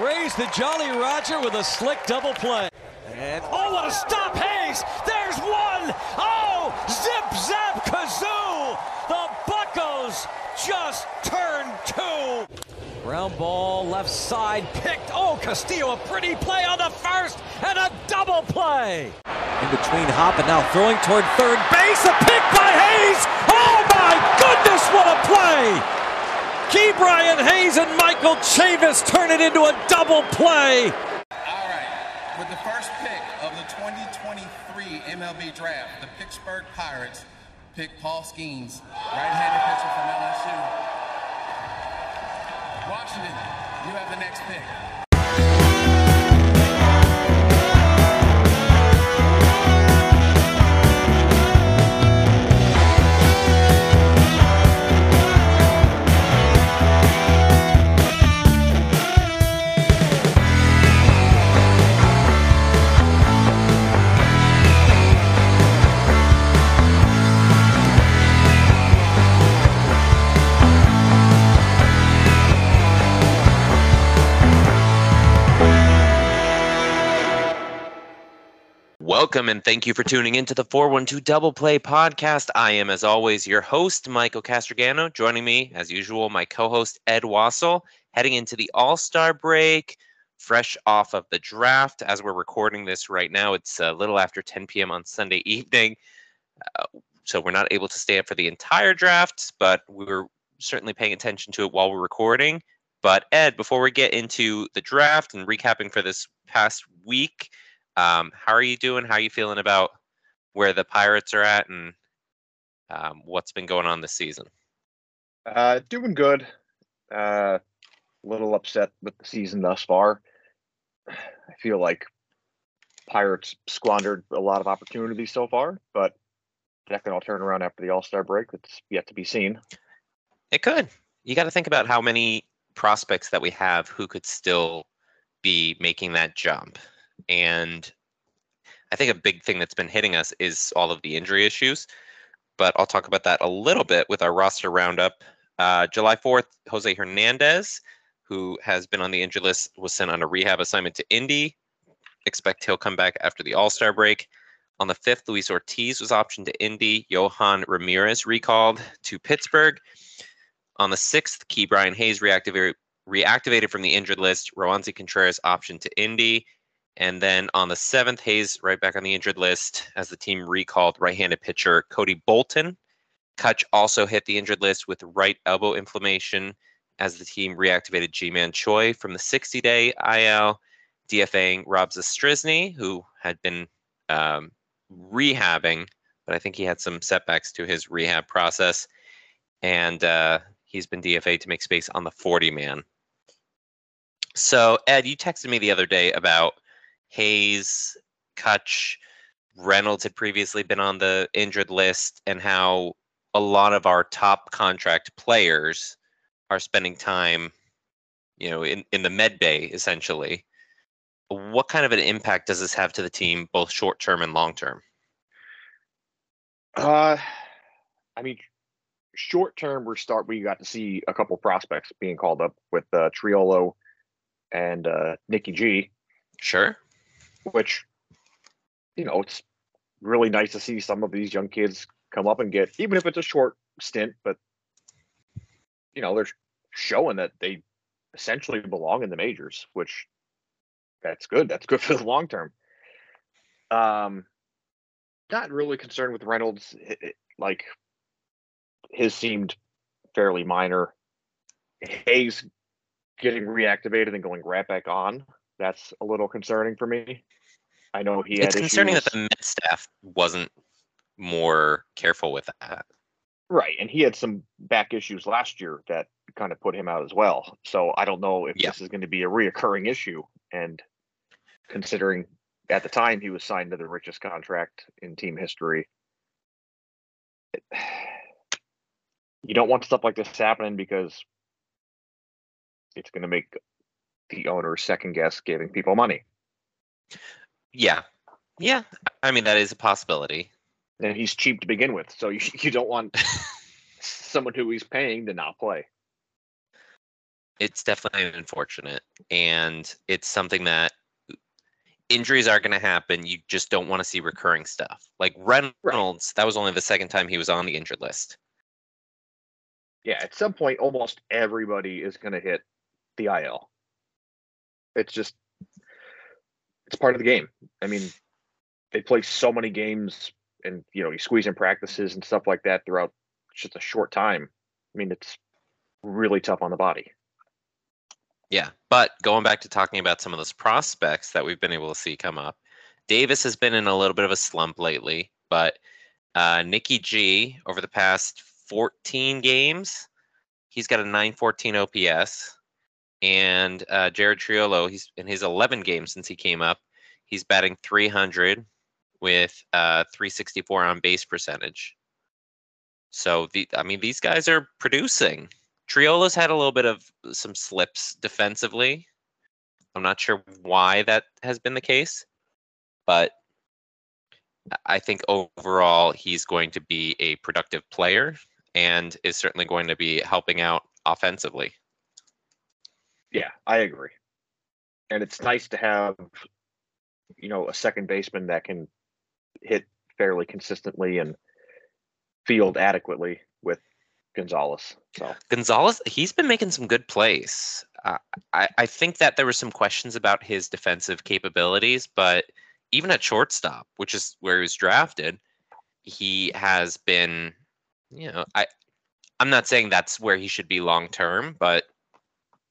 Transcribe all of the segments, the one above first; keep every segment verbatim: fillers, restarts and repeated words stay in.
Raised the Jolly Roger with a slick double play. And oh, what a stop, Hayes! There's one! Oh, zip, zap, kazoo! The Buccos just turned two! Ground ball, left side, picked. Oh, Castillo, a pretty play on the first, and a double play! In between hop and now throwing toward third base, a pick by Hayes! Oh my goodness, what a play! Ke'Bryan Hayes and Michael Chavis turn it into a double play. All right, with the first pick of the twenty twenty-three M L B draft, the Pittsburgh Pirates pick Paul Skenes, right-handed pitcher from L S U. Washington, you have the next pick. Welcome and thank you for tuning into the four one two Double Play Podcast. I am, as always, your host, Michael Castrogiano. Joining me, as usual, my co-host, Ed Wassel, heading into the All Star Break, fresh off of the draft. As we're recording this right now, it's a little after ten p.m. on Sunday evening, uh, so we're not able to stay up for the entire draft, but we were certainly paying attention to it while we're recording. But Ed, before we get into the draft and recapping for this past week, Um, how are you doing? How are you feeling about where the Pirates are at and um, what's been going on this season? Uh, doing good. A uh, little upset with the season thus far. I feel like Pirates squandered a lot of opportunities so far, but that can all turn around after the All-Star break. It's yet to be seen. It could. You got to think about how many prospects that we have who could still be making that jump. And I think a big thing that's been hitting us is all of the injury issues. But I'll talk about that a little bit with our roster roundup. Uh, July fourth, Jose Hernandez, who has been on the injury list, was sent on a rehab assignment to Endy. Expect he'll come back after the All-Star break. On the fifth, Luis Ortiz was optioned to Endy. Johan Ramirez recalled to Pittsburgh. On the sixth, Ke'Bryan Hayes reactiv- reactivated from the injured list. Roansy Contreras optioned to Endy. And then on the seventh, Hayes right back on the injured list as the team recalled right-handed pitcher Cody Bolton. Cutch also hit the injured list with right elbow inflammation as the team reactivated Ji-Man Choi from the sixty-day I L, D F A-ing Rob Zastryzny, who had been um, rehabbing, but I think he had some setbacks to his rehab process. And uh, he's been D F A'd to make space on the forty-man. So, Ed, you texted me the other day about Hayes, Cutch, Reynolds had previously been on the injured list, and how a lot of our top contract players are spending time, you know, in, in the med bay, essentially. What kind of an impact does this have to the team, both short-term and long-term? Uh, I mean, short-term, we start. we got to see a couple prospects being called up with uh, Triolo and uh, Nikki G. Sure. Which, you know, it's really nice to see some of these young kids come up and get, even if it's a short stint, but, you know, they're showing that they essentially belong in the majors, which that's good. That's good for the long term. Um, not really concerned with Reynolds. It, it, like, his seemed fairly minor. Hayes getting reactivated and going right back on. That's a little concerning for me. I know he had It's concerning issues. That the med staff wasn't more careful with that. Right, and he had some back issues last year that kind of put him out as well. So I don't know if yeah. this is going to be a reoccurring issue. And considering at the time he was signed to the richest contract in team history, it, you don't want stuff like this happening because it's going to make the owner second guess giving people money. Yeah. Yeah. I mean, that is a possibility. And he's cheap to begin with. So you, you don't want someone who he's paying to not play. it's definitely unfortunate, and it's something that injuries are going to happen. You just don't want to see recurring stuff. Like Reynolds, right. That was only the second time he was on the injured list. Yeah, at some point, almost everybody is going to hit the I L. It's just, it's part of the game. I mean, they play so many games, and, you know, you squeeze in practices and stuff like that throughout just a short time. I mean, it's really tough on the body. Yeah, but going back to talking about some of those prospects that we've been able to see come up, Davis has been in a little bit of a slump lately, but uh, Nikki G, over the past fourteen games, he's got a nine fourteen O P S, and uh, Jared Triolo, he's in his eleven games since he came up, he's batting three hundred with uh, three sixty-four on base percentage. So, the, I mean, these guys are producing. Triolo's had a little bit of some slips defensively. I'm not sure why that has been the case, but I think overall he's going to be a productive player and is certainly going to be helping out offensively. Yeah, I agree. And it's nice to have, you know, a second baseman that can hit fairly consistently and field adequately with Gonzalez. So Gonzalez, he's been making some good plays. Uh, I, I think that there were some questions about his defensive capabilities, but even at shortstop, which is where he was drafted, he has been, you know, I, I'm not saying that's where he should be long-term, but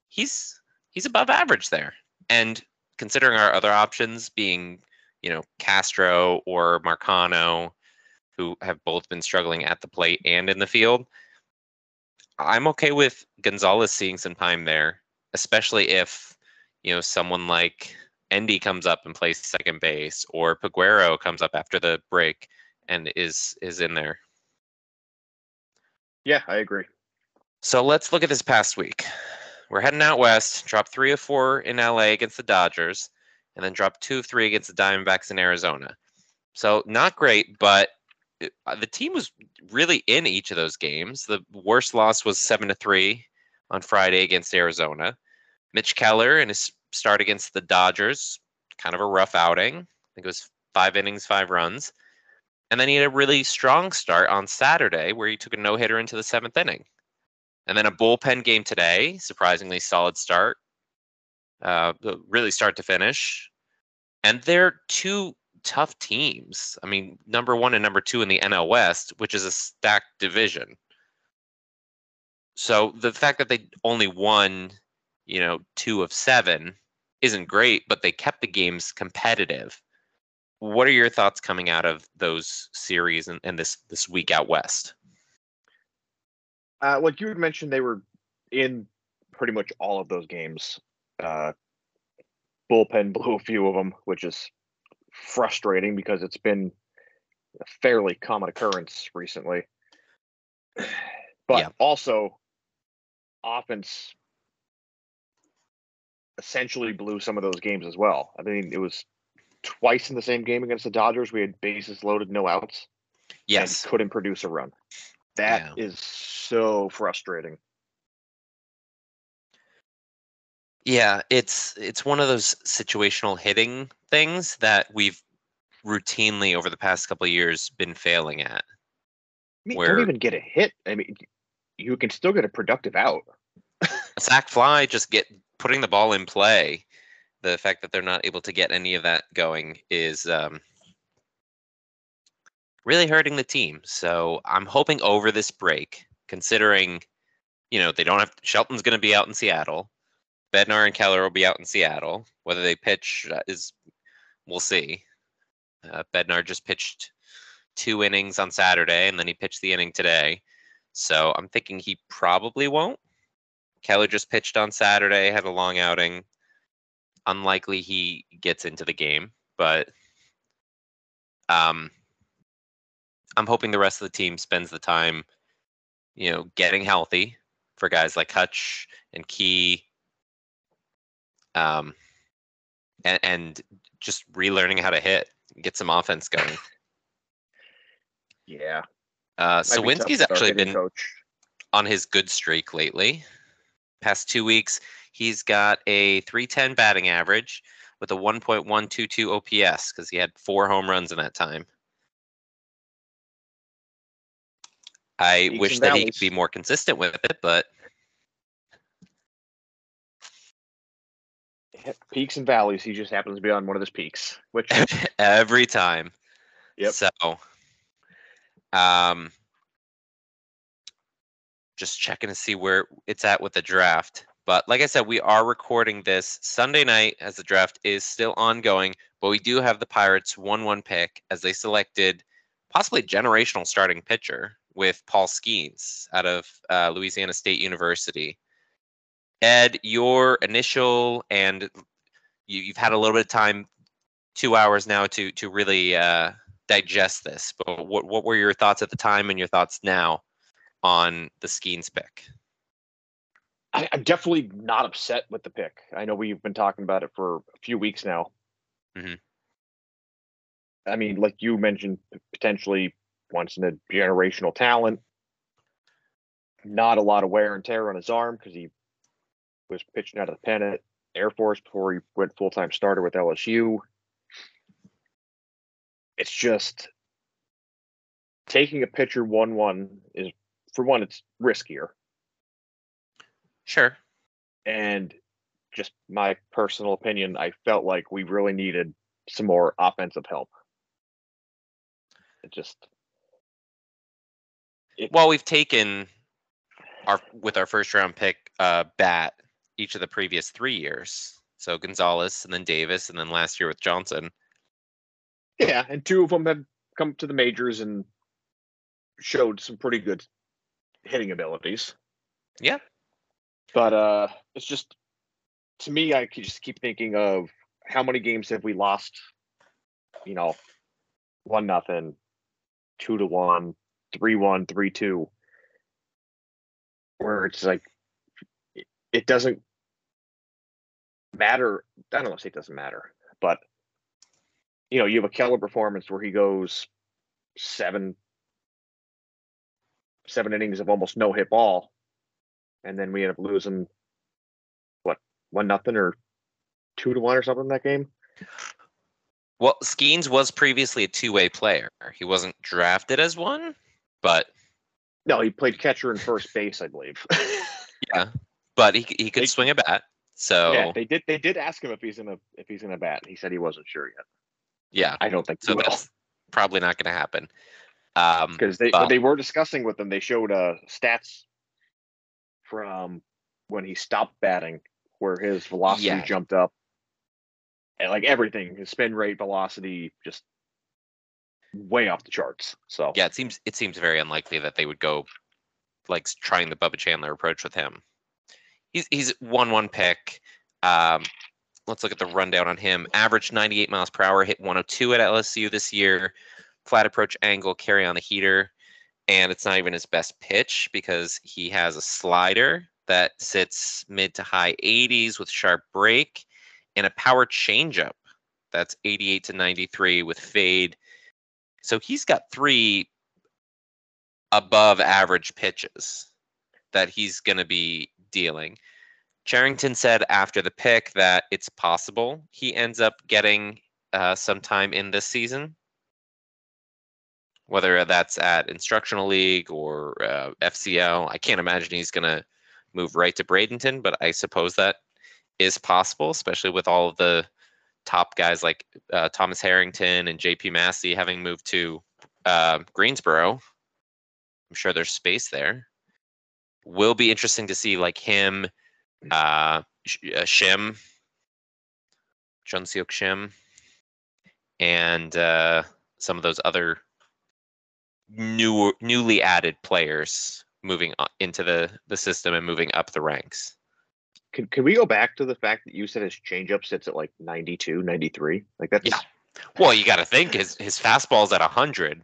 he's, he's above average there. And considering our other options being, you know, Castro or Marcano, who have both been struggling at the plate and in the field, I'm okay with Gonzalez seeing some time there, especially if, you know, someone like Endy comes up and plays second base, or Paguero comes up after the break and is is in there. Yeah, I agree. So let's look at this past week. We're heading out west, dropped three of four in L A against the Dodgers, and then dropped two of three against the Diamondbacks in Arizona. So not great, but the team was really in each of those games. The worst loss was seven to three on Friday against Arizona. Mitch Keller in his start against the Dodgers, kind of a rough outing. I think it was five innings, five runs. And then he had a really strong start on Saturday where he took a no-hitter into the seventh inning. And then a bullpen game today, surprisingly solid start, uh, really start to finish. And they're two tough teams. I mean, number one and number two in the N L West, which is a stacked division. So the fact that they only won, you know, two of seven isn't great, but they kept the games competitive. What are your thoughts coming out of those series and, and this, this week out west? Uh, like you had mentioned, they were in pretty much all of those games. Uh, bullpen blew a few of them, which is frustrating because it's been a fairly common occurrence recently. But yeah, also offense essentially blew some of those games as well. I mean, it was twice in the same game against the Dodgers. We had bases loaded, no outs. Yes. And couldn't produce a run. That yeah. is so frustrating. Yeah, it's it's one of those situational hitting things that we've routinely over the past couple of years been failing at. I mean, where don't even get a hit. I mean, you can still get a productive out. A sac fly, just get putting the ball in play. The fact that they're not able to get any of that going is um, really hurting the team. So I'm hoping over this break, considering, you know, they don't have Shelton's going to be out in Seattle. Bednar and Keller will be out in Seattle. Whether they pitch is, we'll see. Uh, Bednar just pitched two innings on Saturday, and then he pitched the inning today. So I'm thinking he probably won't. Keller just pitched on Saturday, had a long outing. Unlikely he gets into the game, but um, I'm hoping the rest of the team spends the time, you know, getting healthy for guys like Cutch and Key. Um, and, and just relearning how to hit, get some offense going. Yeah. Uh, Sawinski's actually been coach. on his good streak lately. past two weeks, he's got a three ten batting average with a one point one two two O P S because he had four home runs in that time. I Peaks wish that he could be more consistent with it, but... Peaks and valleys. He just happens to be on one of his peaks. Which every time. Yep. So... Um, just checking to see where it's at with the draft. But like I said, we are recording this Sunday night as the draft is still ongoing. But we do have the Pirates one one pick as they selected possibly generational starting pitcher with Paul Skenes out of uh, Louisiana State University. Ed, your initial, and you, you've had a little bit of time, two hours now, to to really... Uh, digest this, but what what were your thoughts at the time and your thoughts now on the Skenes pick? I, I'm definitely not upset with the pick. I know we've been talking about it for a few weeks now. Mm-hmm. I mean, like you mentioned, potentially once in a generational talent, not a lot of wear and tear on his arm because he was pitching out of the pen at Air Force before he went full-time starter with L S U. It's just taking a pitcher one one is, for one, it's riskier. Sure. And just my personal opinion, I felt like we really needed some more offensive help. It just. It, well, we've taken our with our first round pick uh, bat each of the previous three years. So Gonzalez and then Davis and then last year with Johnson. Yeah, and two of them have come to the majors and showed some pretty good hitting abilities. Yeah. But uh, it's just, to me, I just keep thinking of how many games have we lost, you know, one nothing, two to one, three one, three two, where it's like, it doesn't matter. I don't want to say it doesn't matter, but you know, you have a Keller performance where he goes seven, seven innings of almost no hit ball, and then we end up losing what one nothing or two to one or something in that game. Well, Skenes was previously a two-way player. He wasn't drafted as one, but no, he played catcher and first base, I believe. Yeah, but he he could they, swing a bat. So yeah, they did they did ask him if he's gonna if he's gonna bat. He said he wasn't sure yet. Yeah, I don't think so. That's probably not going to happen. Because um, they but, they were discussing with him. They showed uh, stats from when he stopped batting, where his velocity yeah. jumped up, and like everything, his spin rate, velocity, just way off the charts. So yeah, it seems it seems very unlikely that they would go like trying the Bubba Chandler approach with him. He's he's one one pick. Um, Let's look at the rundown on him. Average ninety-eight miles per hour, hit one oh two at L S U this year. Flat approach angle, carry on the heater. And it's not even his best pitch because he has a slider that sits mid to high eighties with sharp break and a power changeup that's eighty-eight to ninety-three with fade. So he's got three above average pitches that he's going to be dealing. Cherington said after the pick that it's possible he ends up getting uh, some time in this season, whether that's at Instructional League or uh, F C L. I can't imagine he's going to move right to Bradenton, but I suppose that is possible, especially with all of the top guys like uh, Thomas Harrington and J P Massey having moved to uh, Greensboro. I'm sure there's space there. Will be interesting to see like him Uh, Shim, Chunseok Shim, and uh, some of those other new, newly added players moving on into the, the system and moving up the ranks. Can Can we go back to the fact that you said his changeup sits at like ninety-two, ninety-three? Like that's yeah. Well, you got to think his his fastball's at one hundred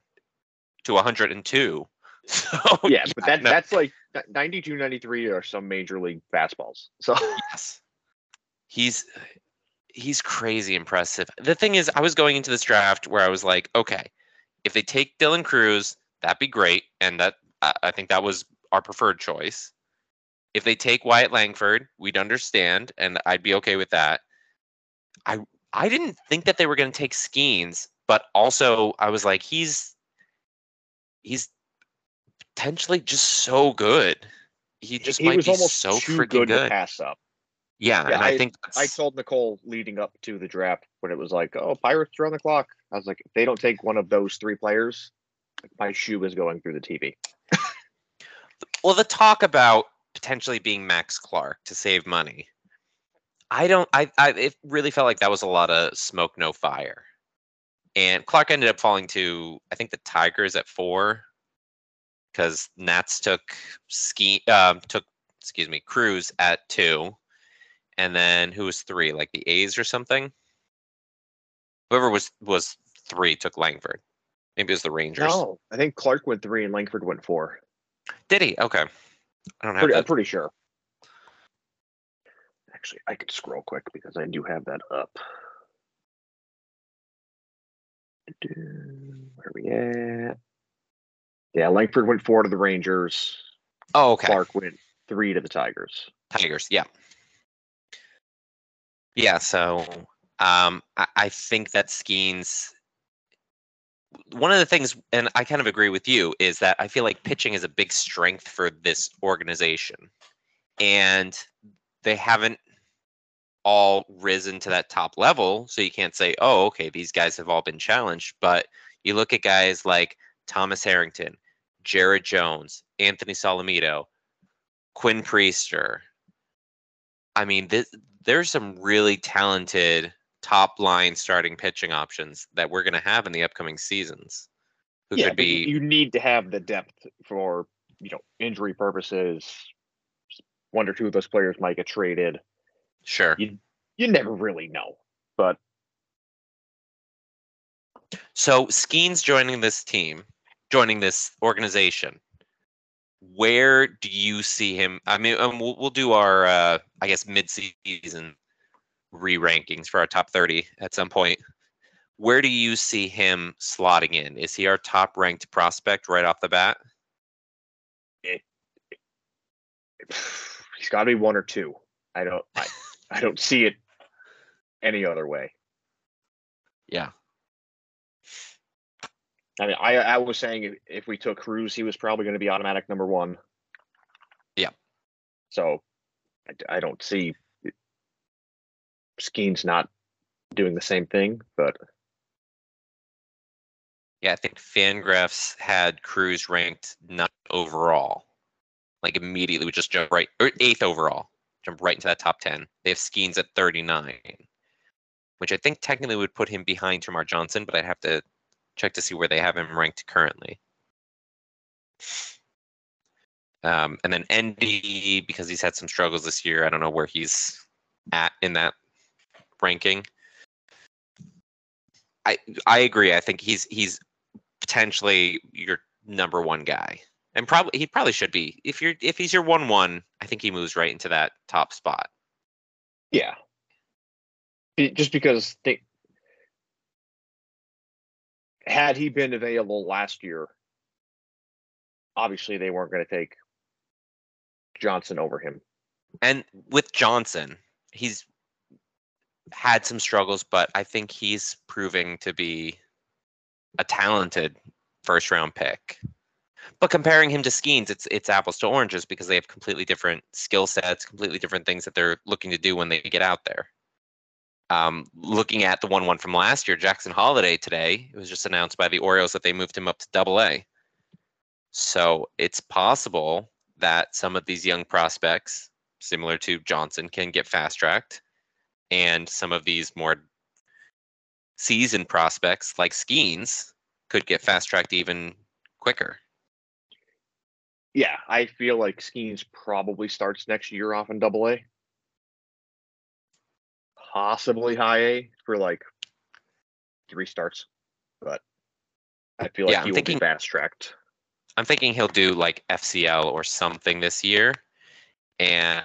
to one oh two. So, yeah, but that no. that's like ninety-two, ninety-three are some major league fastballs. So yes, he's he's crazy impressive. The thing is, I was going into this draft where I was like, okay, if they take Dylan Crews, that'd be great, and that I think that was our preferred choice. If they take Wyatt Langford, we'd understand, and I'd be okay with that. I I didn't think that they were going to take Skenes, but also I was like, he's he's potentially just so good. He just he might was be almost so too freaking good, good to pass up. Yeah, yeah, and I, I think that's... I told Nicole leading up to the draft when it was like, oh, Pirates are on the clock. I was like, if they don't take one of those three players, my shoe is going through the T V. Well, the talk about potentially being Max Clark to save money, I don't. I, I it really felt like that was a lot of smoke, no fire. And Clark ended up falling to, I think, the Tigers at four, because Nats took ski um, took excuse me Crews at two. And then who was three? Like the A's or something? Whoever was was three took Langford. Maybe it was the Rangers. No, I think Clark went three and Langford went four. Did he? Okay. I don't have pretty, that. I'm pretty sure. Actually, I could scroll quick because I do have that up. Where are we at? Yeah, Langford went four to the Rangers. Oh, okay. Clark went three to the Tigers. Tigers, yeah. Yeah, so um, I, I think that Skenes, one of the things, and I kind of agree with you, is that I feel like pitching is a big strength for this organization. And they haven't all risen to that top level, so you can't say, oh, okay, these guys have all been challenged. But you look at guys like Thomas Harrington, Jared Jones, Anthony Salamito, Quinn Priester. I mean, this... there's some really talented top line starting pitching options that we're going to have in the upcoming seasons. Who yeah, could be? You need to have the depth for, you know, injury purposes. One or two of those players might get traded. Sure. You, you never really know, but. So Skenes joining this team, joining this organization. Where do you see him? I mean, um, we'll, we'll do our, uh, I guess, mid-season re-rankings for our top thirty at some point. Where do you see him slotting in? Is he our top-ranked prospect right off the bat? It, it, he's got to be one or two. I don't, I, I don't see it any other way. Yeah. I mean, I, I was saying if we took Crews, he was probably going to be automatic number one. Yeah. So I, I don't see Skenes not doing the same thing, but. Yeah, I think Fangraphs had Crews ranked not overall. Like immediately we just jump right, or eighth overall, jump right into that top ten. They have Skenes at thirty-nine, which I think technically would put him behind Tamar Johnson, but I'd have to check to see where they have him ranked currently. Um, and then Endy, because he's had some struggles this year, I don't know where he's at in that ranking. I I agree. I think he's he's potentially your number one guy, and probably he probably should be. If you're if he's your one one, I think he moves right into that top spot. Yeah, just because they. Had he been available last year, obviously they weren't going to take Johnson over him. And with Johnson, he's had some struggles, but I think he's proving to be a talented first-round pick. But comparing him to Skenes, it's it's apples to oranges because they have completely different skill sets, completely different things that they're looking to do when they get out there. Um, looking at the one one from last year, Jackson Holiday today, it was just announced by the Orioles that they moved him up to double A. So it's possible that some of these young prospects, similar to Johnson, can get fast-tracked. And some of these more seasoned prospects, like Skenes, could get fast-tracked even quicker. Yeah, I feel like Skenes probably starts next year off in double A. Possibly high A for like three starts, but I feel like yeah, he I'm thinking, will be fast tracked. I'm thinking he'll do like F C L or something this year, and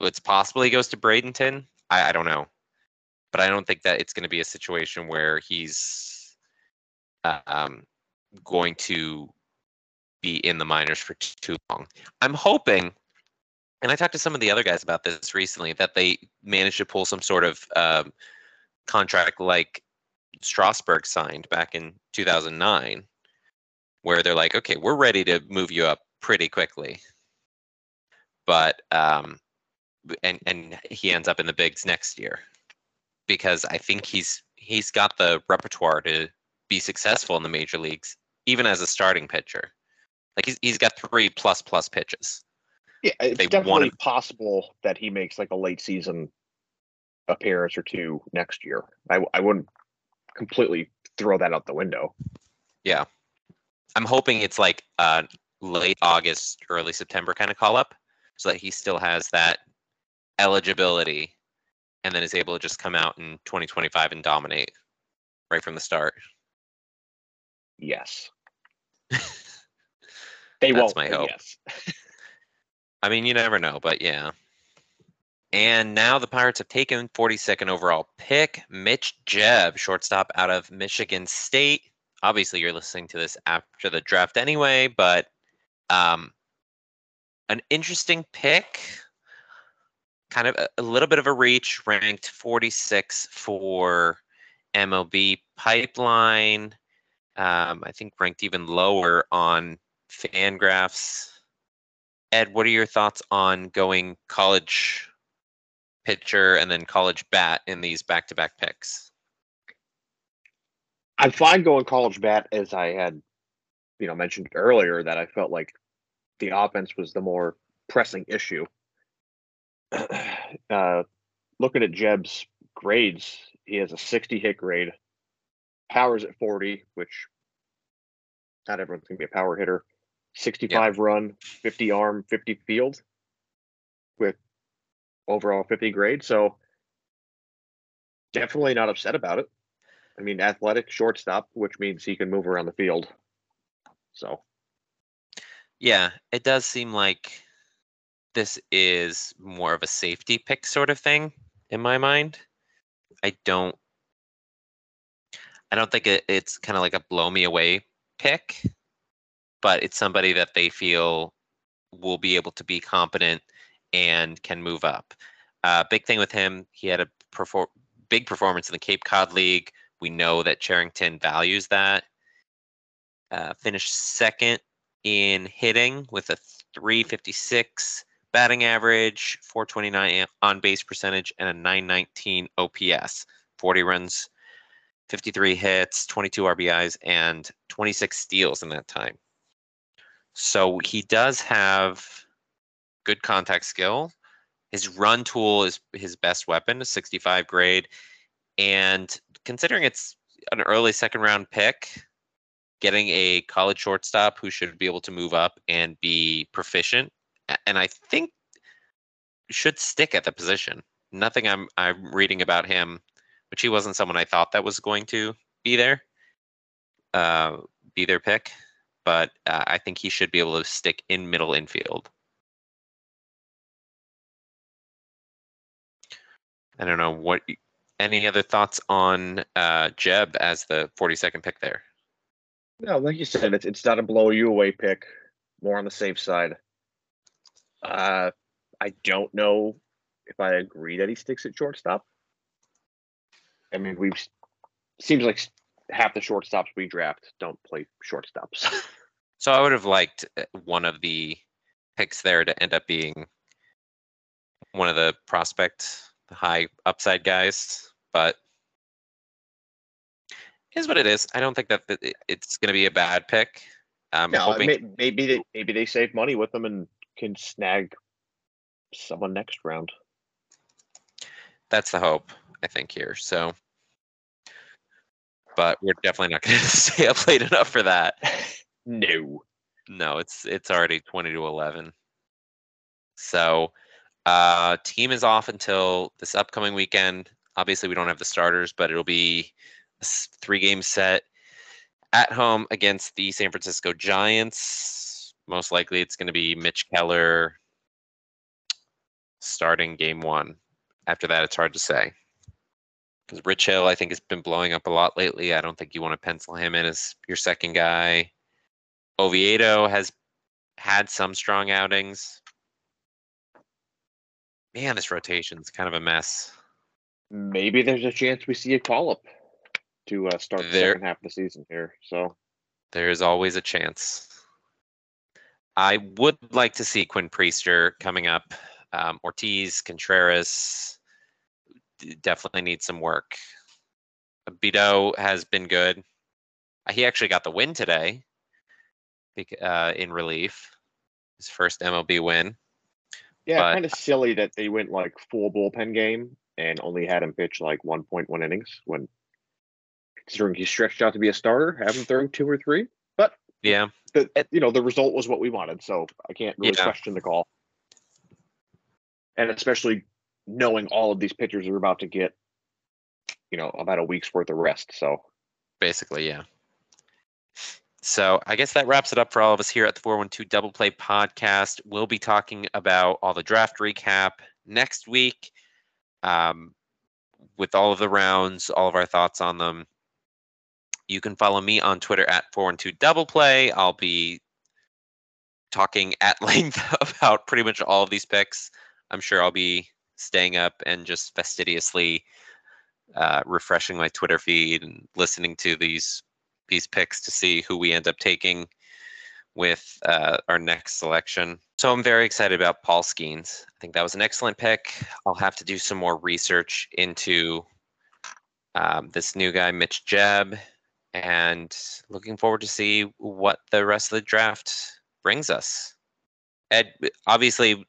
it's possible he goes to Bradenton. I, I don't know, but I don't think that it's going to be a situation where he's um, going to be in the minors for too long. I'm hoping and I talked to some of the other guys about this recently, that they managed to pull some sort of um, contract like Strasburg signed back in two thousand nine, where they're like, okay, we're ready to move you up pretty quickly. But um, and and he ends up in the bigs next year, because I think he's he's got the repertoire to be successful in the major leagues, even as a starting pitcher. Like he's he's got three plus plus pitches. Yeah, it's they definitely possible that he makes like a late season appearance or two next year. I I wouldn't completely throw that out the window. Yeah, I'm hoping it's like uh, late August, early September kind of call up, so that he still has that eligibility, and then is able to just come out in twenty twenty-five and dominate right from the start. Yes. They won't. That's my hope. Yes. I mean, you never know, but yeah. And now the Pirates have taken forty-second overall pick, Mitch Jebb, shortstop out of Michigan State. Obviously, you're listening to this after the draft anyway, but um, an interesting pick. Kind of a, a little bit of a reach, ranked forty-six for M L B Pipeline. Um, I think ranked even lower on FanGraphs. Ed, what are your thoughts on going college pitcher and then college bat in these back-to-back picks? I'm fine going college bat, as I had, you know, mentioned earlier that I felt like the offense was the more pressing issue. Uh, looking at Jebb's grades, he has a sixty hit grade, powers at forty, which not everyone's gonna be a power hitter. sixty-five yeah. run, fifty arm, fifty field, with overall fifty grade. So definitely not upset about it. I mean, athletic shortstop, which means he can move around the field. So yeah, it does seem like this is more of a safety pick sort of thing in my mind. I don't, I don't think it, it's kind of like a blow me away pick, but it's somebody that they feel will be able to be competent and can move up. Uh, big thing with him, he had a perfor- big performance in the Cape Cod League. We know that Cherington values that. Uh, finished second in hitting with a three fifty-six batting average, four twenty-nine on base percentage, and a nine nineteen O P S. forty runs, fifty-three hits, twenty-two R B Is, and twenty-six steals in that time. So he does have good contact skill. His run tool is his best weapon, a sixty-five grade. And considering it's an early second round pick, getting a college shortstop who should be able to move up and be proficient, and I think should stick at the position. Nothing I'm I'm reading about him, which he wasn't someone I thought that was going to be there, uh, be their pick. But uh, I think he should be able to stick in middle infield. I don't know what. Any other thoughts on uh, Jebb as the forty-second pick there? No, like you said, it's it's not a blow you away pick. More on the safe side. Uh, I don't know if I agree that he sticks at shortstop. I mean, we've seems like half the shortstops we draft don't play shortstops. So I would have liked one of the picks there to end up being one of the prospect, the high upside guys, but is what it is. I don't think that it's going to be a bad pick. I'm no, hoping maybe they maybe they save money with them and can snag someone next round. That's the hope, I think, here. So, but we're definitely not going to stay up late enough for that. No, no, it's it's already twenty to eleven. So, uh, team is off until this upcoming weekend. Obviously, we don't have the starters, but it'll be three-game set at home against the San Francisco Giants. Most likely, it's going to be Mitch Keller starting game one. After that, it's hard to say, because Rich Hill, I think, has been blowing up a lot lately. I don't think you want to pencil him in as your second guy. Oviedo has had some strong outings, man, this rotation's kind of a mess. Maybe there's a chance we see a call-up to uh, start the there, second half of the season here. So there is always a chance. I would like to see Quinn Priester coming up. Um, Ortiz, Contreras definitely need some work. Beto has been good. He actually got the win today uh, in relief. His first M L B win. Yeah, but kind of silly that they went like full bullpen game and only had him pitch like one point one innings when considering he stretched out to be a starter, have him throwing two or three. But yeah, the, you know, the result was what we wanted, so I can't really yeah. question the call. And especially knowing all of these pitchers are about to get, you know, about a week's worth of rest. So basically, yeah. So I guess that wraps it up for all of us here at the four one two Double Play Podcast. We'll be talking about all the draft recap next week um, with all of the rounds, all of our thoughts on them. You can follow me on Twitter at four one two Double Play. I'll be talking at length about pretty much all of these picks. I'm sure I'll be staying up and just fastidiously uh, refreshing my Twitter feed and listening to these these picks to see who we end up taking with uh, our next selection. So I'm very excited about Paul Skenes. I think that was an excellent pick. I'll have to do some more research into um, this new guy, Mitch Jebb, and looking forward to see what the rest of the draft brings us. Ed, obviously,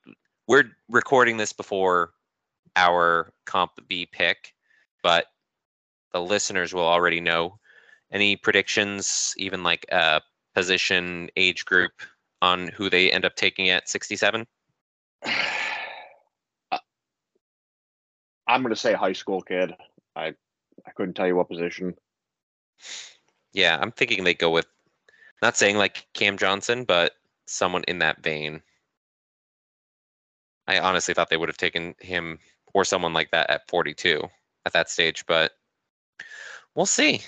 we're recording this before our Comp B pick, but the listeners will already know. Any predictions, even like a uh, position, age group, on who they end up taking at sixty-seven? I'm going to say high school kid. I I couldn't tell you what position. Yeah, I'm thinking they go with, not saying like Cam Johnson, but someone in that vein. I honestly thought they would have taken him or someone like that at forty-two at that stage, but we'll see.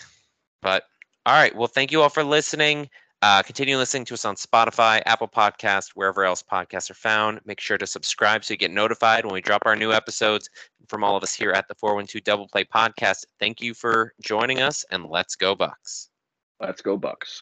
But, all right. Well, thank you all for listening. Uh, continue listening to us on Spotify, Apple Podcasts, wherever else podcasts are found. Make sure to subscribe so you get notified when we drop our new episodes. From all of us here at the four one two Double Play Podcast, thank you for joining us, and let's go Bucs. Let's go Bucs.